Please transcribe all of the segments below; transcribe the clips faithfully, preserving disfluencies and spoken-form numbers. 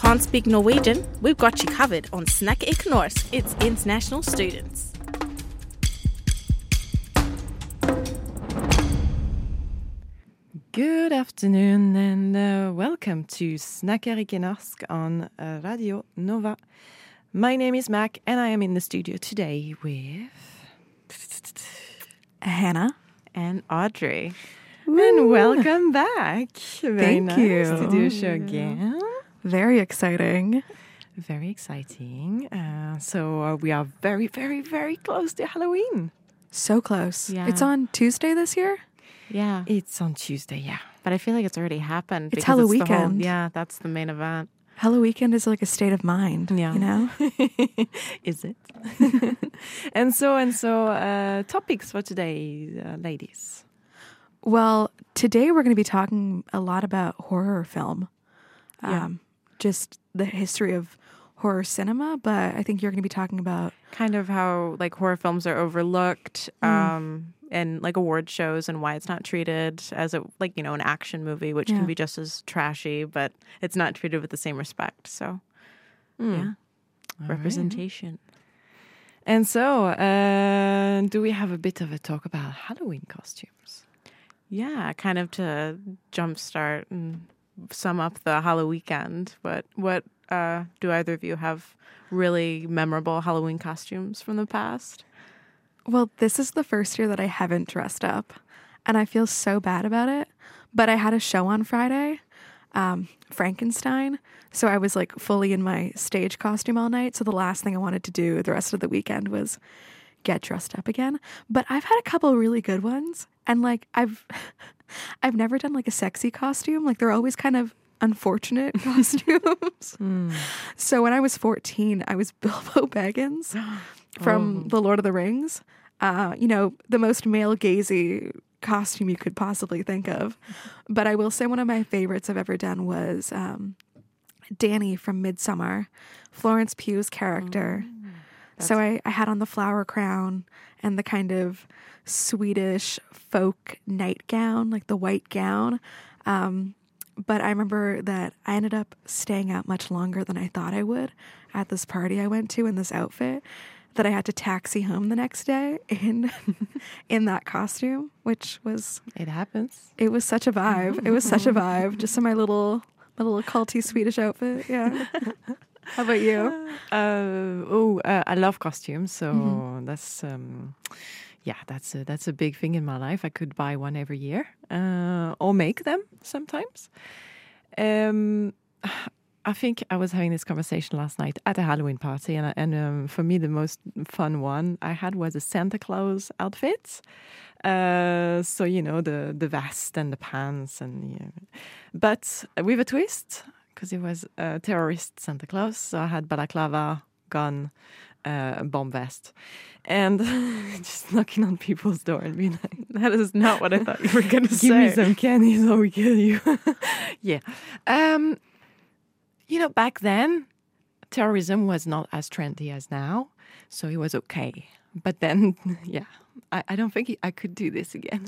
Can't speak Norwegian? We've got you covered on Snakk I Kynorsk. It's international students. Good afternoon and uh, welcome to Snakk I Kynorsk on uh, Radio Nova. My name is Mac and I am in the studio today with Hannah and Audrey. Woo. And welcome back. Very Thank nice you. To do a show again. Very exciting. Very exciting. Uh, so uh, we are very, very, very close to Halloween. So close. Yeah. It's on Tuesday this year? Yeah. It's on Tuesday, yeah. But I feel like it's already happened. It's Halloween weekend. Whole, yeah, that's the main event. Halloween weekend is like a state of mind, yeah. You know? Is it? and so, and so, uh, topics for today, uh, ladies. Well, today we're going to be talking a lot about horror film. Yeah. Um, just the history of horror cinema, but I think you're going to be talking about kind of how like horror films are overlooked, mm. um, and like award shows and why it's not treated as a like you know an action movie, which yeah. can be just as trashy, but it's not treated with the same respect. So, mm. yeah, all representation. Right. And so, uh, do we have a bit of a talk about Halloween costumes? Yeah, kind of to jumpstart and sum up the Halloween weekend. But what uh, do either of you have really memorable Halloween costumes from the past? Well, this is the first year that I haven't dressed up, and I feel so bad about it. But I had a show on Friday, um, Frankenstein, so I was like fully in my stage costume all night. So the last thing I wanted to do the rest of the weekend was get dressed up again. But I've had a couple really good ones, and like I've... I've never done like a sexy costume. Like they're always kind of unfortunate costumes. Mm. So when I was fourteen, I was Bilbo Baggins from oh. The Lord of the Rings. Uh, you know, the most male-gazy costume you could possibly think of. But I will say one of my favorites I've ever done was um, Danny from Midsummer, Florence Pugh's character. Mm. So I, I had on the flower crown and the kind of Swedish folk nightgown, like the white gown. Um, but I remember that I ended up staying out much longer than I thought I would at this party I went to in this outfit, that I had to taxi home the next day in in that costume, which was... It happens. It was such a vibe. It was such a vibe. Just in my little, my little culty Swedish outfit. Yeah. How about you? Uh, oh, uh, I love costumes, so mm-hmm. that's um, yeah, that's a, that's a big thing in my life. I could buy one every year, uh, or make them sometimes. Um, I think I was having this conversation last night at a Halloween party, and, and um, for me, the most fun one I had was a Santa Claus outfit. Uh, so you know the the vest and the pants, and yeah. but with a twist. Because it was a uh, terrorist Santa Claus, so I had balaclava, gun, uh, bomb vest, and just knocking on people's door and being like, "That is not what I thought you were going to say. Give me some candies or we kill you." yeah, um, you know, back then terrorism was not as trendy as now, so it was okay. But then, yeah, I, I don't think I could do this again.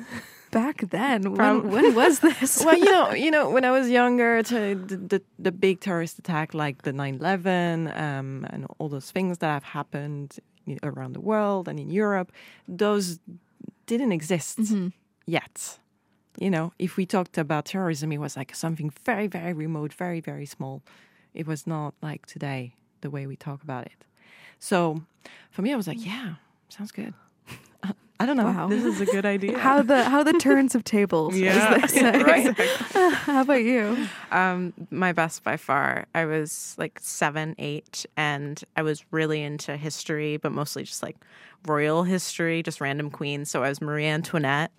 Back then, when, when was this? Well, you know, you know, when I was younger, to the, the the big terrorist attack, like the nine eleven, um, and all those things that have happened around the world and in Europe, those didn't exist mm-hmm. yet. You know, if we talked about terrorism, it was like something very, very remote, very, very small. It was not like today the way we talk about it. So, for me, I was like, yeah. Sounds good. I don't know. Wow. This is a good idea. How the how the turns of tables. Yeah, as they say. Right. Exactly. How about you? Um, my best by far. I was like seven, eight, and I was really into history, but mostly just like royal history, just random queens. So I was Marie Antoinette,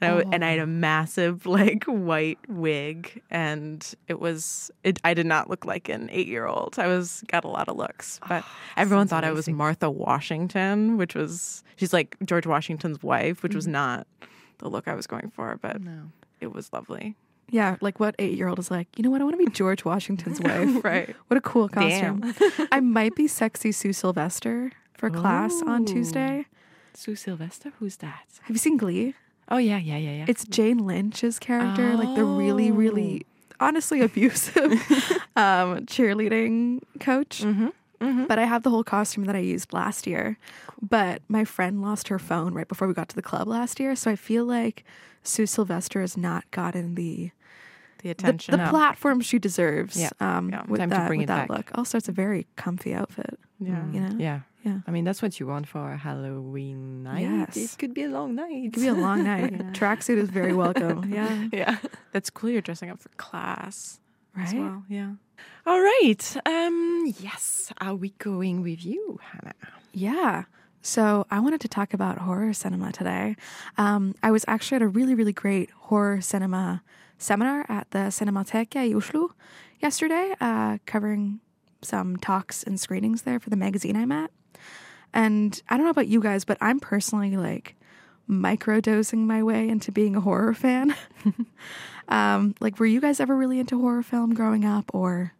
and, oh. I, and I had a massive like white wig, and it was it, I did not look like an eight-year-old. I was got a lot of looks, but oh, everyone thought amazing. I was Martha Washington, which was she's like George Washington's wife, which mm-hmm. was not the look I was going for, but no. It was lovely. Yeah, like what eight-year-old is like, you know what, I want to be George Washington's wife. Right. What a cool costume. I might be sexy Sue Sylvester for class Ooh. On Tuesday. Sue Sylvester? Who's that? Have you seen Glee? Oh, yeah, yeah, yeah, yeah. It's Jane Lynch's character, oh. like the really, really, honestly abusive um, cheerleading coach. Mm-hmm. Mm-hmm. But I have the whole costume that I used last year. But my friend lost her phone right before we got to the club last year. So I feel like Sue Sylvester has not gotten the... The attention. The, the no. platform she deserves yeah. Um, yeah. with Time that, to bring with it that back. Look. Also, it's a very comfy outfit. Yeah. You know? Yeah. Yeah. I mean, that's what you want for a Halloween night. Yes. It could be a long night. It could be a long night. Yeah. Tracksuit is very welcome. Yeah. Yeah. That's cool. You're dressing up for class. Right. As well. Yeah. All right. Um, yes. Are we going with you, Hannah? Yeah. So I wanted to talk about horror cinema today. Um, I was actually at a really, really great horror cinema seminar at the Cinematheque Yushlu yesterday, uh, covering some talks and screenings there for the magazine I'm at. And I don't know about you guys, but I'm personally like microdosing my way into being a horror fan. um, like, were you guys ever really into horror film growing up, or,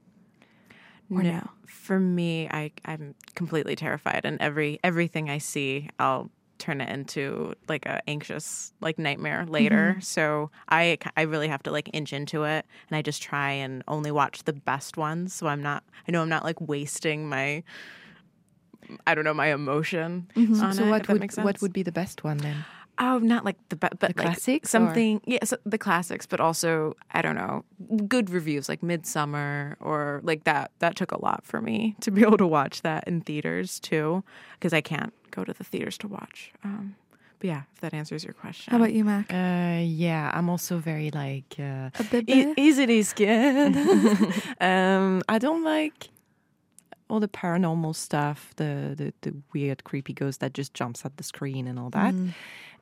or no? no? For me, I, I'm completely terrified, and every everything I see, I'll turn it into like a anxious like nightmare later. Mm-hmm. So I, I really have to like inch into it, and I just try and only watch the best ones. So I'm not, I know I'm not like wasting my, I don't know, my emotion. Mm-hmm. on so it, what if would that makes sense. What would be the best one then? Oh, not like the be- but the like classics, something. Or? Yeah, so the classics, but also I don't know, good reviews like Midsummer or like that. That took a lot for me to be able to watch that in theaters too, because I can't go to the theaters to watch. Um, but yeah, if that answers your question. How about you, Mac? Uh, yeah, I'm also very like uh, a bit e- easily scared. um, I don't like all the paranormal stuff, the, the the weird creepy ghost that just jumps at the screen and all that. Mm.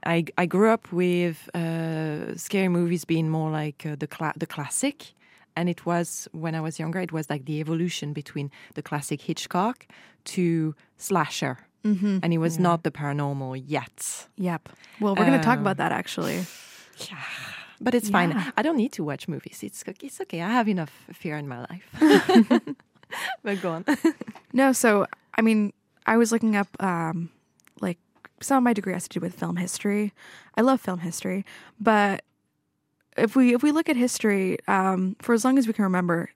I, I grew up with uh, scary movies being more like uh, the cla- the classic, and it was, when I was younger, it was like the evolution between the classic Hitchcock to slasher, mm-hmm. and it was yeah. not the paranormal yet. Yep. Well, we're um, going to talk about that, actually. Yeah. But it's fine. Yeah. I don't need to watch movies. It's, it's okay. I have enough fear in my life. But go on. No, so, I mean, I was looking up, um, like, some of my degree has to do with film history. I love film history, but if we if we look at history, um, for as long as we can remember,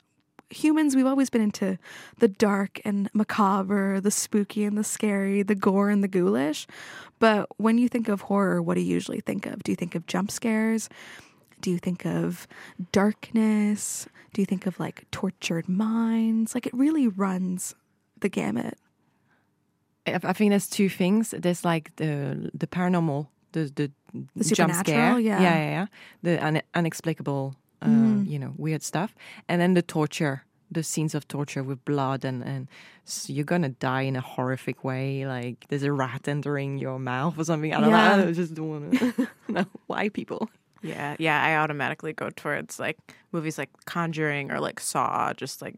humans, we've always been into the dark and macabre, the spooky and the scary, the gore and the ghoulish. But when you think of horror, what do you usually think of? Do you think of jump scares? Do you think of darkness? Do you think of like tortured minds? Like, it really runs the gamut. I think there's two things. There's like the the paranormal, the the, the jump scare, yeah, yeah, yeah, yeah. the un- unexplicable, uh, mm. you know, weird stuff, and then the torture, the scenes of torture with blood, and and so you're gonna die in a horrific way. Like there's a rat entering your mouth or something. I don't yeah. know. I just don't want to know why people. Yeah, yeah. I automatically go towards like movies like Conjuring or like Saw, just like.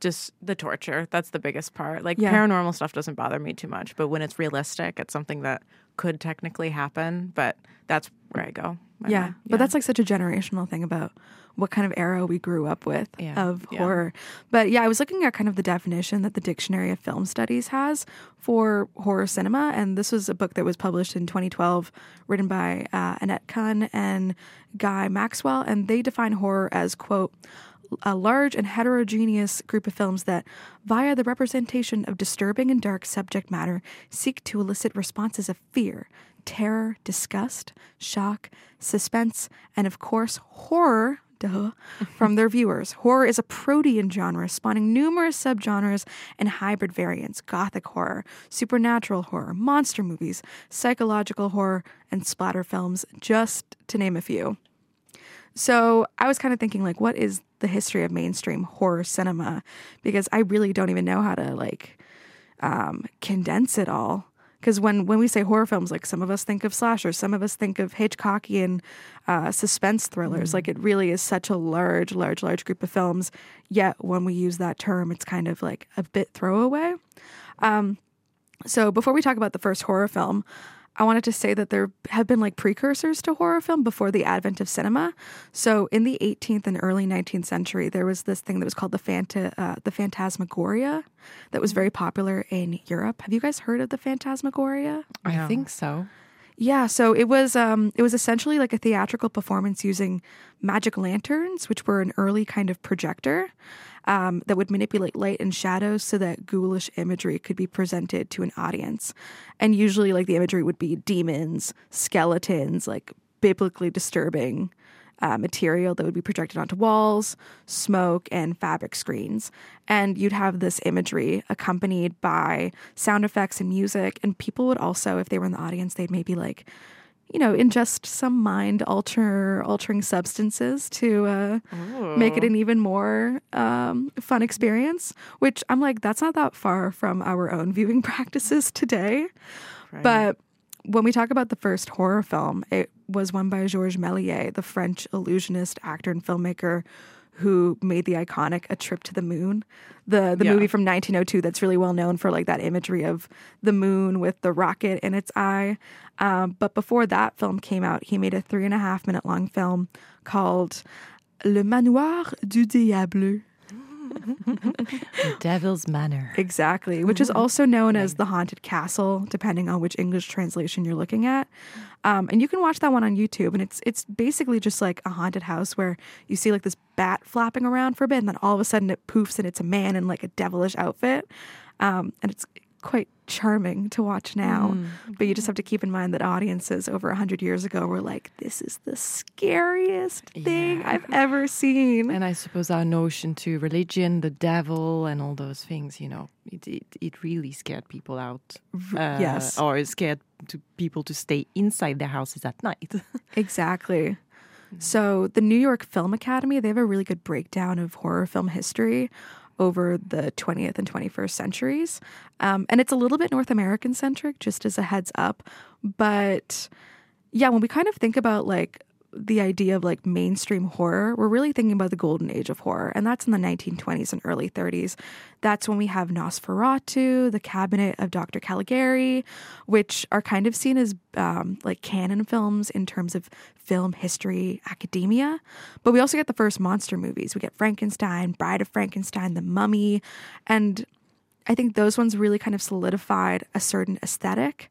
Just the torture. That's the biggest part. Like yeah. paranormal stuff doesn't bother me too much, but when it's realistic, it's something that could technically happen, but that's where I go. Yeah. yeah. But that's like such a generational thing about what kind of era we grew up with yeah. of yeah. horror. But yeah, I was looking at kind of the definition that the Dictionary of Film Studies has for horror cinema. And this was a book that was published in twenty twelve, written by uh, Annette Kahn and Guy Maxwell. And they define horror as, quote, a large and heterogeneous group of films that, via the representation of disturbing and dark subject matter, seek to elicit responses of fear, terror, disgust, shock, suspense, and, of course, horror duh, from their viewers. Horror is a protean genre spawning numerous subgenres and hybrid variants: gothic horror, supernatural horror, monster movies, psychological horror, and splatter films, just to name a few. So I was kind of thinking, like, what is the history of mainstream horror cinema? Because I really don't even know how to, like, um, condense it all. Because when, when we say horror films, like, some of us think of slashers, some of us think of Hitchcockian uh, suspense thrillers. Mm. Like, it really is such a large, large, large group of films. Yet when we use that term, it's kind of, like, a bit throwaway. Um, so before we talk about the first horror film, I wanted to say that there have been like precursors to horror film before the advent of cinema. So in the eighteenth and early nineteenth century, there was this thing that was called the Phanta- uh, the Phantasmagoria that was very popular in Europe. Have you guys heard of the Phantasmagoria? I yeah. think so. Yeah, so it was um, it was essentially like a theatrical performance using magic lanterns, which were an early kind of projector um, that would manipulate light and shadows so that ghoulish imagery could be presented to an audience. And usually, like, the imagery would be demons, skeletons, like biblically disturbing Uh, material that would be projected onto walls, smoke, and fabric screens. And you'd have this imagery accompanied by sound effects and music. And people would also, if they were in the audience, they'd maybe, like, you know, ingest some mind alter altering substances to uh, make it an even more um, fun experience, which I'm like, that's not that far from our own viewing practices today. Right. But when we talk about the first horror film, it was one by Georges Méliès, the French illusionist, actor, and filmmaker who made the iconic A Trip to the Moon, the the yeah. movie from nineteen oh two that's really well known for, like, that imagery of the moon with the rocket in its eye. Um, but before that film came out, he made a three and a half minute long film called Le Manoir du Diable. Devil's Manor. Exactly, which is also known as The Haunted Castle, depending on which English translation you're looking at. Um, and you can watch that one on YouTube, and it's it's basically just like a haunted house where you see, like, this bat flapping around for a bit, and then all of a sudden it poofs and it's a man in, like, a devilish outfit. Um, and it's quite charming to watch now, mm. but you just have to keep in mind that audiences over one hundred years ago were like, this is the scariest thing yeah. I've ever seen. And I suppose our notion to religion, the devil, and all those things, you know, it it, it really scared people out. Uh, yes. Or it scared to people to stay inside their houses at night. Exactly. So the New York Film Academy, they have a really good breakdown of horror film history over the twentieth and twenty-first centuries. Um, and it's a little bit North American-centric, just as a heads up. But yeah, when we kind of think about, like, the idea of, like, mainstream horror, we're really thinking about the golden age of horror. And that's in the nineteen twenties and early thirties. That's when we have Nosferatu, The Cabinet of Doctor Caligari, which are kind of seen as um, like canon films in terms of film history, academia. But we also get the first monster movies. We get Frankenstein, Bride of Frankenstein, The Mummy. And I think those ones really kind of solidified a certain aesthetic.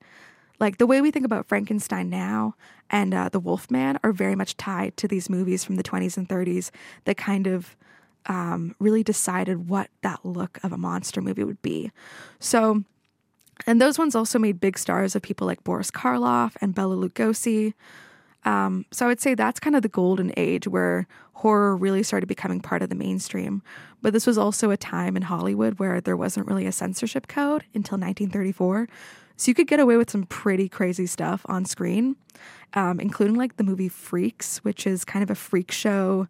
Like, the way we think about Frankenstein now and uh, The Wolfman are very much tied to these movies from the twenties and thirties that kind of um, really decided what that look of a monster movie would be. So, and those ones also made big stars of people like Boris Karloff and Bela Lugosi. Um, so I would say that's kind of the golden age where horror really started becoming part of the mainstream. But this was also a time in Hollywood where there wasn't really a censorship code until nineteen thirty-four. So you could get away with some pretty crazy stuff on screen, um, including, like, the movie Freaks, which is kind of a freak show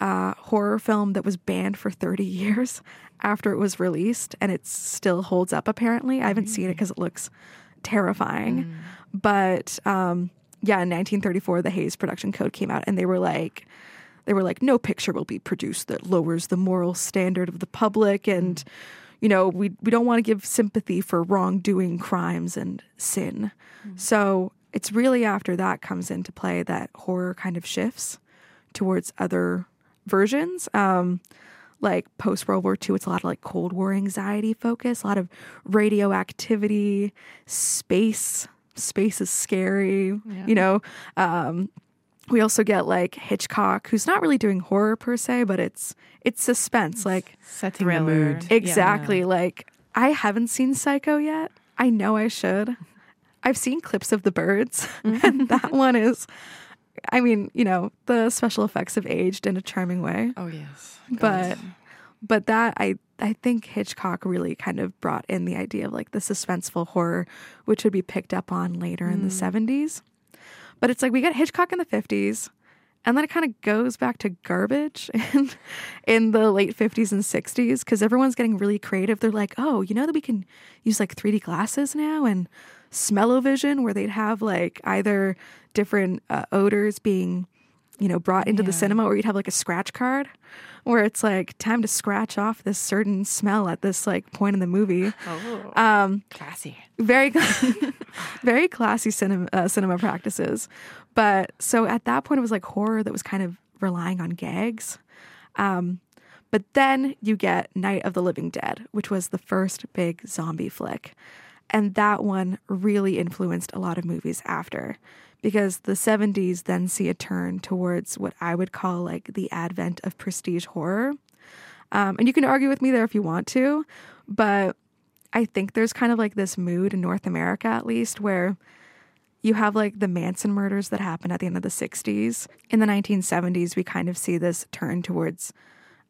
uh, horror film that was banned for thirty years after it was released. And it still holds up, apparently. I haven't seen it because it looks terrifying. Mm. But um, yeah, in nineteen thirty-four, the Hayes Production Code came out, and they were like, they were like, no picture will be produced that lowers the moral standard of the public, and mm. you know, we we don't want to give sympathy for wrongdoing, crimes, and sin. Mm. So it's really after that comes into play that horror kind of shifts towards other versions. Um, like post-World War Two, it's a lot of, like, Cold War anxiety focus, a lot of radioactivity, space. Space is scary, yeah. you know. Um, we also get, like, Hitchcock, who's not really doing horror per se, but it's it's suspense, it's like setting the mood. Exactly. Yeah. Like, I haven't seen Psycho yet. I know I should. I've seen clips of The Birds, and that one is, I mean, you know, the special effects have aged in a charming way. Oh yes, God. but but that I I think Hitchcock really kind of brought in the idea of, like, the suspenseful horror, which would be picked up on later mm. in the seventies. But it's like we get Hitchcock in the fifties, and then it kind of goes back to garbage in, in the late fifties and sixties because everyone's getting really creative. They're like, oh, you know that we can use, like, three D glasses now and smell-o-vision, where they'd have, like, either different uh, odors being, you know, brought into yeah. the cinema, or you'd have, like, a scratch card where it's like time to scratch off this certain smell at this, like, point in the movie. Oh, um, classy. Very, very classy cinema, uh, cinema practices. But so at that point, it was like horror that was kind of relying on gags. Um, but then you get Night of the Living Dead, which was the first big zombie flick. And that one really influenced a lot of movies after, because the seventies then see a turn towards what I would call like the advent of prestige horror. Um, and you can argue with me there if you want to, but I think there's kind of like this mood in North America, at least, where you have like the Manson murders that happened at the end of the sixties. In the nineteen seventies, we kind of see this turn towards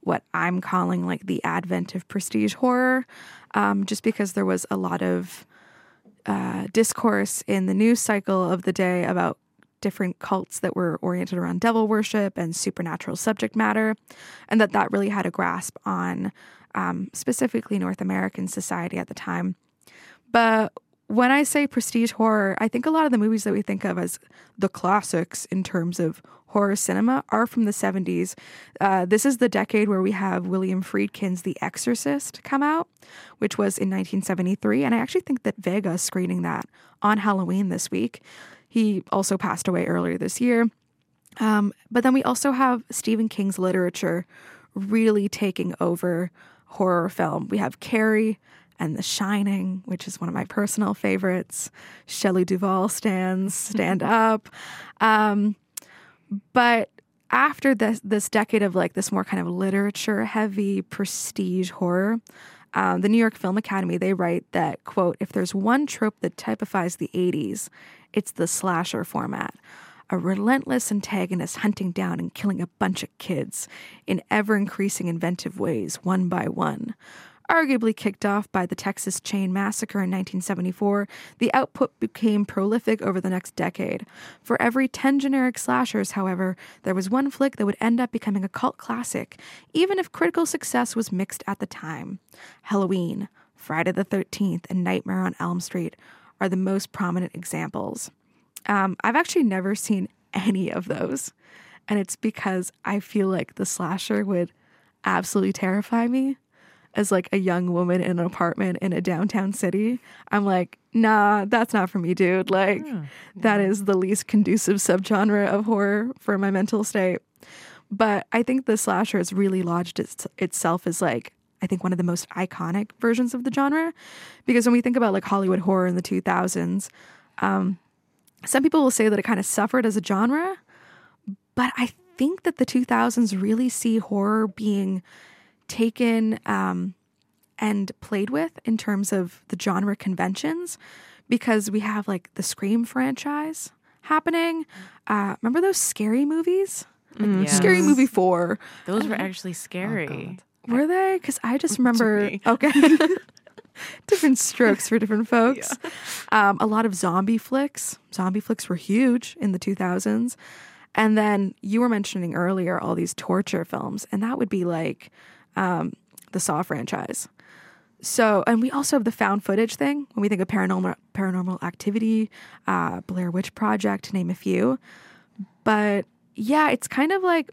what I'm calling like the advent of prestige horror, um, just because there was a lot of uh, discourse in the news cycle of the day about different cults that were oriented around devil worship and supernatural subject matter, and that that really had a grasp on um, specifically North American society at the time. But when I say prestige horror, I think a lot of the movies that we think of as the classics in terms of horror cinema are from the seventies. Uh, this is the decade where we have William Friedkin's The Exorcist come out, which was in nineteen seventy-three. And I actually think that Vega's screening that on Halloween this week. He also passed away earlier this year. Um, but then we also have Stephen King's literature really taking over horror film. We have Carrie and The Shining, which is one of my personal favorites. Shelley Duvall stands, stand up. Um, but after this this decade of like this more kind of literature-heavy prestige horror, um, the New York Film Academy, they write that, quote, if there's one trope that typifies the eighties, it's the slasher format. A relentless antagonist hunting down and killing a bunch of kids in ever-increasing inventive ways, one by one. Arguably kicked off by the Texas Chain Massacre in nineteen seventy-four, the output became prolific over the next decade. For every ten generic slashers, however, there was one flick that would end up becoming a cult classic, even if critical success was mixed at the time. Halloween, Friday the thirteenth, and Nightmare on Elm Street are the most prominent examples. Um, I've actually never seen any of those, and it's because I feel like the slasher would absolutely terrify me. As like a young woman in an apartment in a downtown city, I'm like, nah, that's not for me, dude. Like, yeah, yeah. That is the least conducive subgenre of horror for my mental state. But I think the slasher has really lodged its, itself as like, I think one of the most iconic versions of the genre. Because when we think about like Hollywood horror in the two thousands, um, some people will say that it kind of suffered as a genre. But I think that the two thousands really see horror being taken um, and played with in terms of the genre conventions, because we have like the Scream franchise happening. Uh, remember those scary movies? Like, yes. Scary Movie four. Those were actually scary. Oh, were they? Because I just remember... Okay. Different strokes for different folks. Yeah. Um, a lot of zombie flicks. Zombie flicks were huge in the two thousands. And then you were mentioning earlier all these torture films, and that would be like... Um, the Saw franchise. So, and we also have the found footage thing. When we think of paranormal, paranormal activity, uh, Blair Witch Project, to name a few. But yeah, it's kind of like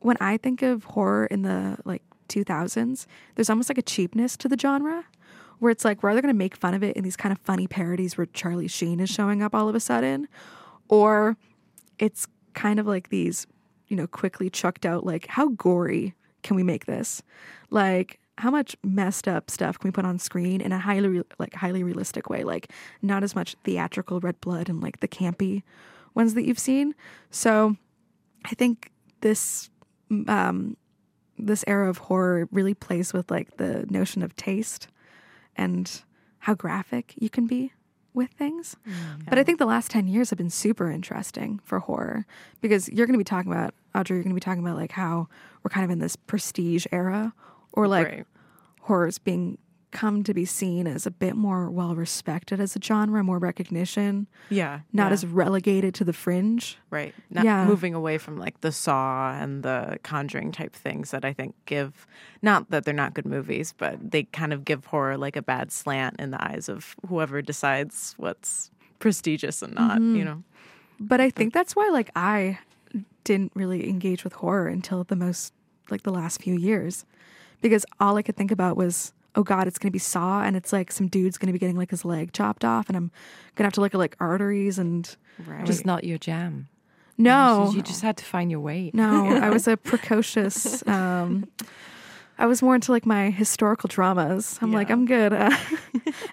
when I think of horror in the like two thousands, there's almost like a cheapness to the genre where it's like, we're either going to make fun of it in these kind of funny parodies where Charlie Sheen is showing up all of a sudden, or it's kind of like these, you know, quickly chucked out, like, how gory can we make this? Like, how much messed up stuff can we put on screen in a highly re- like highly realistic way? Like, not as much theatrical red blood and like the campy ones that you've seen. So I think this um, this era of horror really plays with like the notion of taste and how graphic you can be with things. Mm-hmm. But I think the last ten years have been super interesting for horror, because you're going to be talking about, Audrey, you're going to be talking about like how we're kind of in this prestige era, or like right. horror's being come to be seen as a bit more well-respected as a genre, more recognition. Yeah. Not yeah. as relegated to the fringe. Right. Not yeah. moving away from like the Saw and the Conjuring type things that I think give, not that they're not good movies, but they kind of give horror like a bad slant in the eyes of whoever decides what's prestigious and not, mm-hmm. you know. But I think that's why like I didn't really engage with horror until the most, like the last few years, because all I could think about was, oh God, it's going to be Saw, and it's like some dude's going to be getting like his leg chopped off, and I'm going to have to look at like arteries and... Right. Just not your jam. No. You just had to find your way. No, I was a precocious um, I was more into like my historical dramas. I'm yeah. like, I'm good. Uh,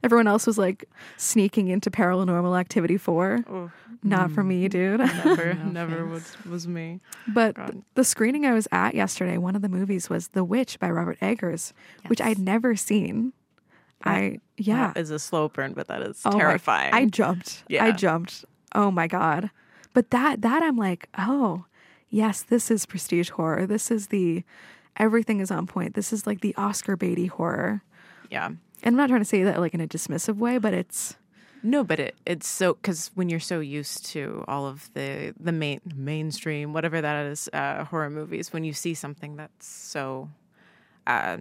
everyone else was like sneaking into Paranormal Activity four. Oh. Not mm. for me, dude. Never, no never was, was me. But th- the screening I was at yesterday, one of the movies was The Witch by Robert Eggers, yes. which I'd never seen. That, I yeah, that is a slow burn, but that is oh terrifying. My, I jumped. Yeah. I jumped. Oh my god! But that that I'm like, oh yes, this is prestige horror. This is the everything is on point. This is like the Oscar Beatty horror. Yeah, and I'm not trying to say that like in a dismissive way, but it's. No, but it, it's so, because when you're so used to all of the, the main mainstream, whatever that is, uh, horror movies, when you see something that's so, uh,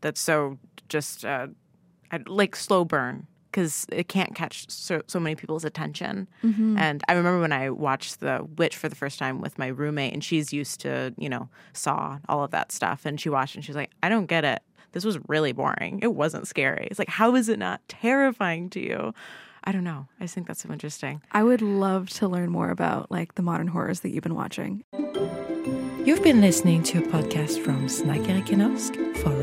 that's so just, uh, like, slow burn, because it can't catch so, so many people's attention. Mm-hmm. And I remember when I watched The Witch for the first time with my roommate, and she's used to, you know, Saw, all of that stuff, and she watched it, and she's like, I don't get it. This was really boring. It wasn't scary. It's like, how is it not terrifying to you? I don't know. I think that's so interesting. I would love to learn more about like the modern horrors that you've been watching. You've been listening to a podcast from Snakk i Kynorsk for